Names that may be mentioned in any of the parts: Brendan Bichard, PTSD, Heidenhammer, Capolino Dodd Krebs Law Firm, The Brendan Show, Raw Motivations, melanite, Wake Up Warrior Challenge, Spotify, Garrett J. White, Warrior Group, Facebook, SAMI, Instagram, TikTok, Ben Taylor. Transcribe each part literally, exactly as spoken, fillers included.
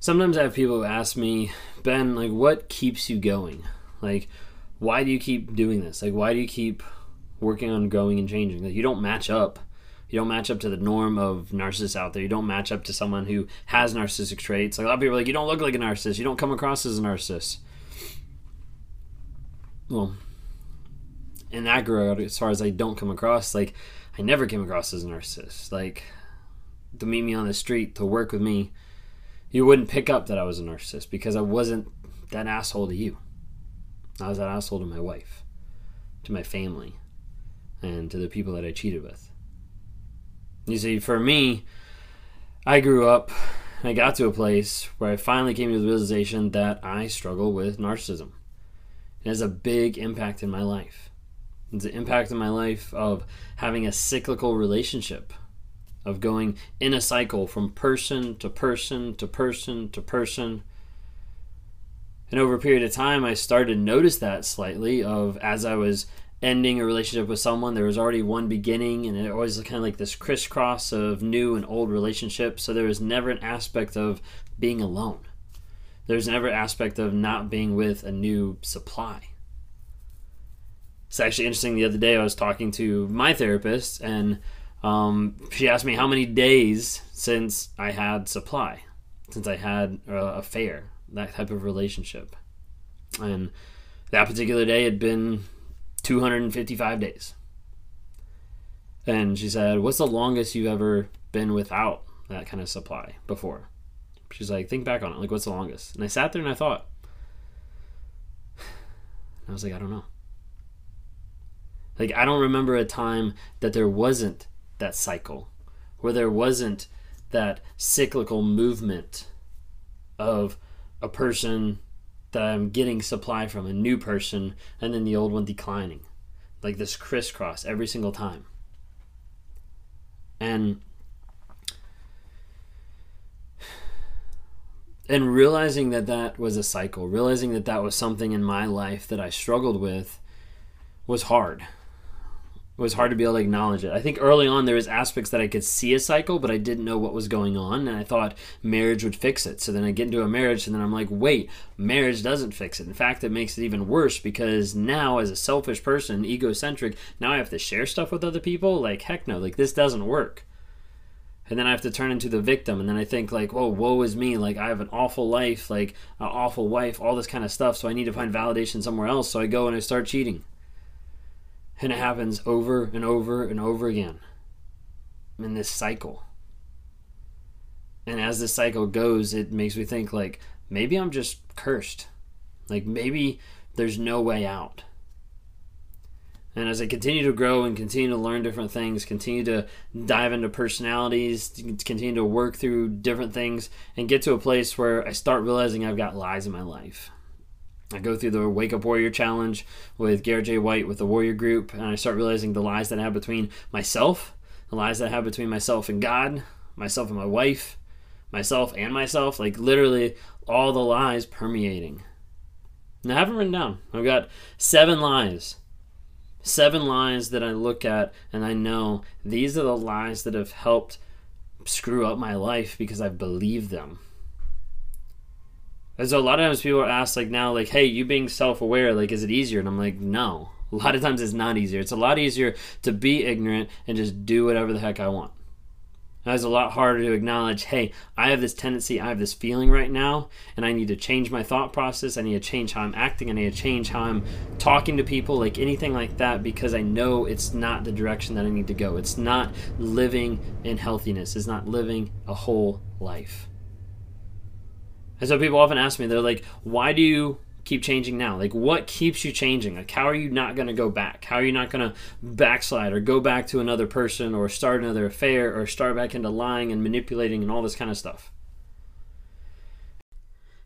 Sometimes I have people who ask me, Ben, like, what keeps you going? Like, why do you keep doing this? Like, why do you keep working on growing and changing? Like, you don't match up. You don't match up to the norm of narcissists out there. You don't match up to someone who has narcissistic traits. Like, a lot of people are like, you don't look like a narcissist. You don't come across as a narcissist. Well, in that regard, as far as I don't come across, like, I never came across as a narcissist. Like, to meet me on the street, to work with me, you wouldn't pick up that I was a narcissist because I wasn't that asshole to you. I was that asshole to my wife, to my family, and to the people that I cheated with. You see, for me, I grew up, I got to a place where I finally came to the realization that I struggle with narcissism. It has a big impact in my life. It's an impact in my life of having a cyclical relationship, of going in a cycle from person to person to person to person. And over a period of time, I started to notice that slightly of as I was ending a relationship with someone, there was already one beginning, and it always kind of like this crisscross of new and old relationships. So there was never an aspect of being alone. There's never an aspect of not being with a new supply. It's actually interesting. The other day I was talking to my therapist, and Um, she asked me how many days since I had supply, since I had uh, a affair, that type of relationship. And that particular day had been two hundred fifty-five days. And she said, what's the longest you've ever been without that kind of supply before? She's like, think back on it. Like, what's the longest? And I sat there and I thought, and I was like, I don't know. Like, I don't remember a time that there wasn't that cycle, where there wasn't that cyclical movement of a person that I'm getting supply from, a new person, and then the old one declining, like this crisscross every single time. And and realizing that that was a cycle, realizing that that was something in my life that I struggled with was hard. It was hard to be able to acknowledge it. I think early on there was aspects that I could see a cycle, but I didn't know what was going on, and I thought marriage would fix it. So then I get into a marriage, and then I'm like, wait, marriage doesn't fix it. In fact, it makes it even worse because now as a selfish person, egocentric, now I have to share stuff with other people? Like, heck no, like this doesn't work. And then I have to turn into the victim, and then I think like, whoa, woe is me. Like, I have an awful life, like an awful wife, all this kind of stuff, so I need to find validation somewhere else. So I go and I start cheating. And it happens over and over and over again. I'm in this cycle. And as this cycle goes, it makes me think like, maybe I'm just cursed. Like, maybe there's no way out. And as I continue to grow and continue to learn different things, continue to dive into personalities, continue to work through different things, and get to a place where I start realizing I've got lies in my life. I go through the Wake Up Warrior Challenge with Garrett J. White with the Warrior Group, and I start realizing the lies that I have between myself, the lies that I have between myself and God, myself and my wife, myself and myself, like literally all the lies permeating. And I haven't written down. I've got seven lies. Seven lies that I look at and I know these are the lies that have helped screw up my life because I've believed them. And so a lot of times people are asked like now, like, hey, you being self-aware, like, is it easier? And I'm like, no. A lot of times it's not easier. It's a lot easier to be ignorant and just do whatever the heck I want. And it's a lot harder to acknowledge, hey, I have this tendency, I have this feeling right now, and I need to change my thought process. I need to change how I'm acting. I need to change how I'm talking to people, like anything like that, because I know it's not the direction that I need to go. It's not living in healthiness. It's not living a whole life. And so people often ask me, they're like, why do you keep changing now? Like, what keeps you changing? Like, how are you not going to go back? How are you not going to backslide or go back to another person or start another affair or start back into lying and manipulating and all this kind of stuff?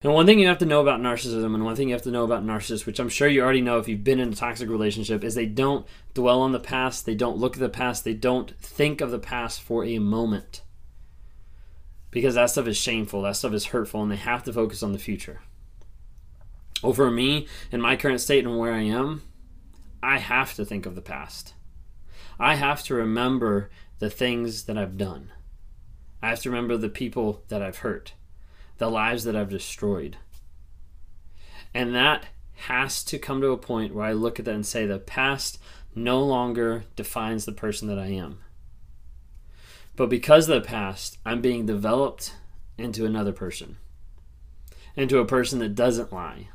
And one thing you have to know about narcissism, and one thing you have to know about narcissists, which I'm sure you already know if you've been in a toxic relationship, is they don't dwell on the past, they don't look at the past, they don't think of the past for a moment. Because that stuff is shameful, that stuff is hurtful, and they have to focus on the future. Well, for me, in my current state and where I am, I have to think of the past. I have to remember the things that I've done. I have to remember the people that I've hurt, the lives that I've destroyed. And that has to come to a point where I look at that and say, the past no longer defines the person that I am. But because of the past, I'm being developed into another person, into a person that doesn't lie,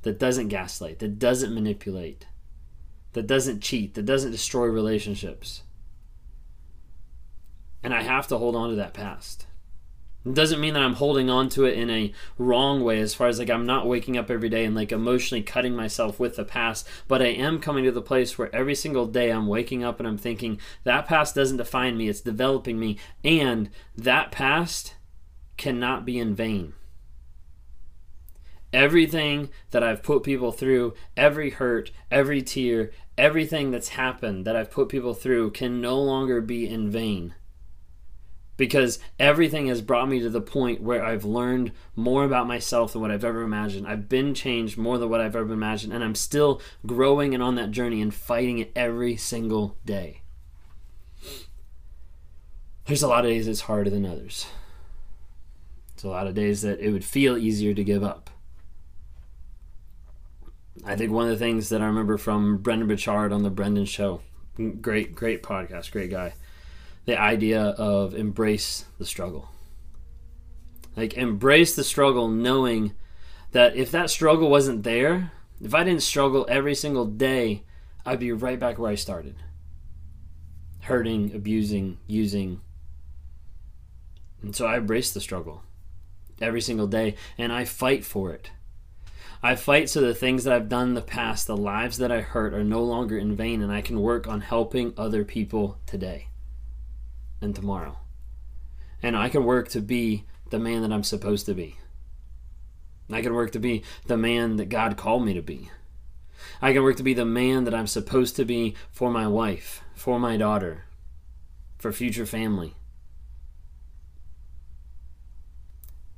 that doesn't gaslight, that doesn't manipulate, that doesn't cheat, that doesn't destroy relationships. And I have to hold on to that past. It doesn't mean that I'm holding on to it in a wrong way, as far as like I'm not waking up every day and like emotionally cutting myself with the past, but I am coming to the place where every single day I'm waking up and I'm thinking that past doesn't define me, it's developing me, and that past cannot be in vain. Everything that I've put people through, every hurt, every tear, everything that's happened that I've put people through can no longer be in vain. Because everything has brought me to the point where I've learned more about myself than what I've ever imagined. I've been changed more than what I've ever imagined, and I'm still growing and on that journey and fighting it every single day. There's a lot of days it's harder than others. There's a lot of days that it would feel easier to give up. I think one of the things that I remember from Brendan Bichard on The Brendan Show, great, great podcast, great guy, the idea of embrace the struggle. Like, embrace the struggle, knowing that if that struggle wasn't there, if I didn't struggle every single day, I'd be right back where I started. Hurting, abusing, using. And so I embrace the struggle every single day, and I fight for it. I fight so the things that I've done in the past, the lives that I hurt, are no longer in vain, and I can work on helping other people today and tomorrow. And I can work to be the man that I'm supposed to be. I can work to be the man that God called me to be. I can work to be the man that I'm supposed to be for my wife, for my daughter, for future family.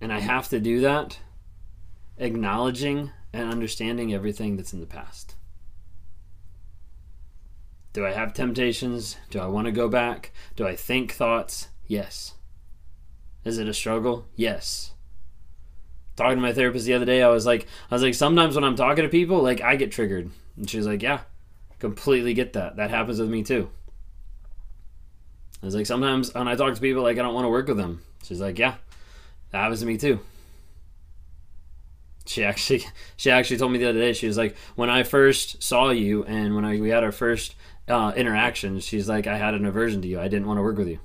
And I have to do that acknowledging and understanding everything that's in the past. Do I have temptations? Do I want to go back? Do I think thoughts? Yes. Is it a struggle? Yes. Talking to my therapist the other day, I was like, I was like, sometimes when I'm talking to people, like, I get triggered. And she's like, yeah, completely get that. That happens with me too. I was like, sometimes when I talk to people, like, I don't want to work with them. She's like, yeah, that happens to me too. She actually, she actually told me the other day, she was like, when I first saw you and when I, we had our first uh, interaction, she's like, I had an aversion to you. I didn't want to work with you.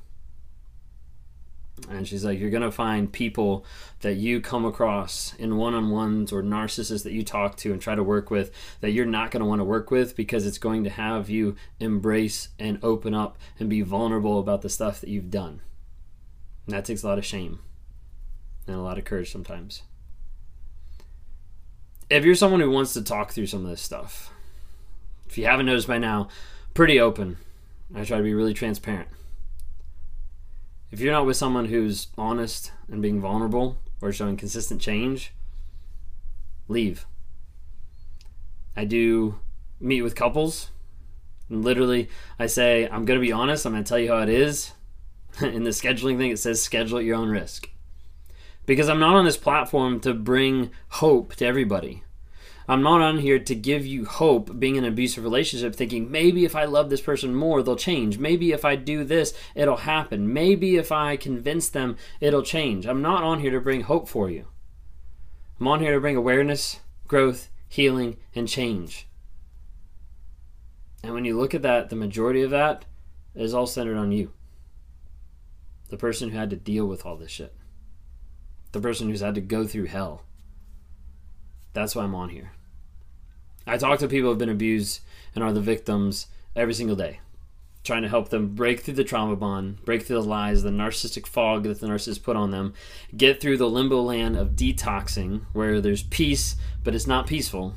And she's like, you're going to find people that you come across in one-on-ones or narcissists that you talk to and try to work with that you're not going to want to work with, because it's going to have you embrace and open up and be vulnerable about the stuff that you've done. And that takes a lot of shame and a lot of courage sometimes. If you're someone who wants to talk through some of this stuff, if you haven't noticed by now, pretty open. I try to be really transparent. If you're not with someone who's honest and being vulnerable or showing consistent change, leave. I do meet with couples, and literally I say, I'm going to be honest, I'm going to tell you how it is. in the scheduling thing, it says schedule at your own risk. Because I'm not on this platform to bring hope to everybody. I'm not on here to give you hope being in an abusive relationship thinking, maybe if I love this person more, they'll change. Maybe if I do this, it'll happen. Maybe if I convince them, it'll change. I'm not on here to bring hope for you. I'm on here to bring awareness, growth, healing, and change. And when you look at that, the majority of that is all centered on you. The person who had to deal with all this shit. The person who's had to go through hell. That's why I'm on here. I talk to people who have been abused and are the victims every single day, trying to help them break through the trauma bond, break through the lies, the narcissistic fog that the narcissist put on them, get through the limbo land of detoxing where there's peace, but it's not peaceful,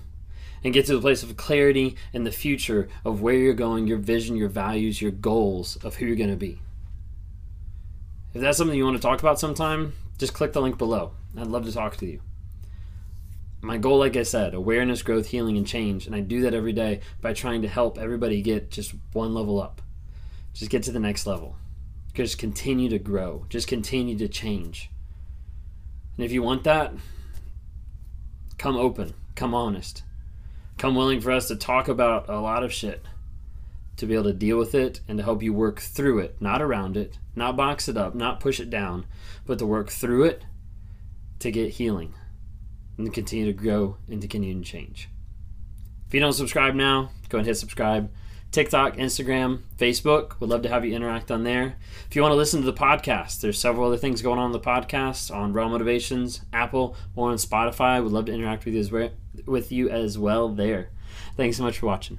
and get to the place of clarity and the future of where you're going, your vision, your values, your goals of who you're going to be. If that's something you want to talk about sometime, just click the link below. I'd love to talk to you. My goal, like I said, awareness, growth, healing, and change. And I do that every day by trying to help everybody get just one level up. Just get to the next level. Just continue to grow. Just continue to change. And if you want that, come open. Come honest. Come willing for us to talk about a lot of shit. To be able to deal with it and to help you work through it. Not around it. Not box it up. Not push it down. But to work through it to get healing. And to continue to grow and to continue to change. If you don't subscribe now, go and hit subscribe. TikTok, Instagram, Facebook. We'd love to have you interact on there. If you want to listen to the podcast, there's several other things going on in the podcast on Raw Motivations, Apple, or on Spotify. We'd love to interact with you as well, with you as well there. Thanks so much for watching.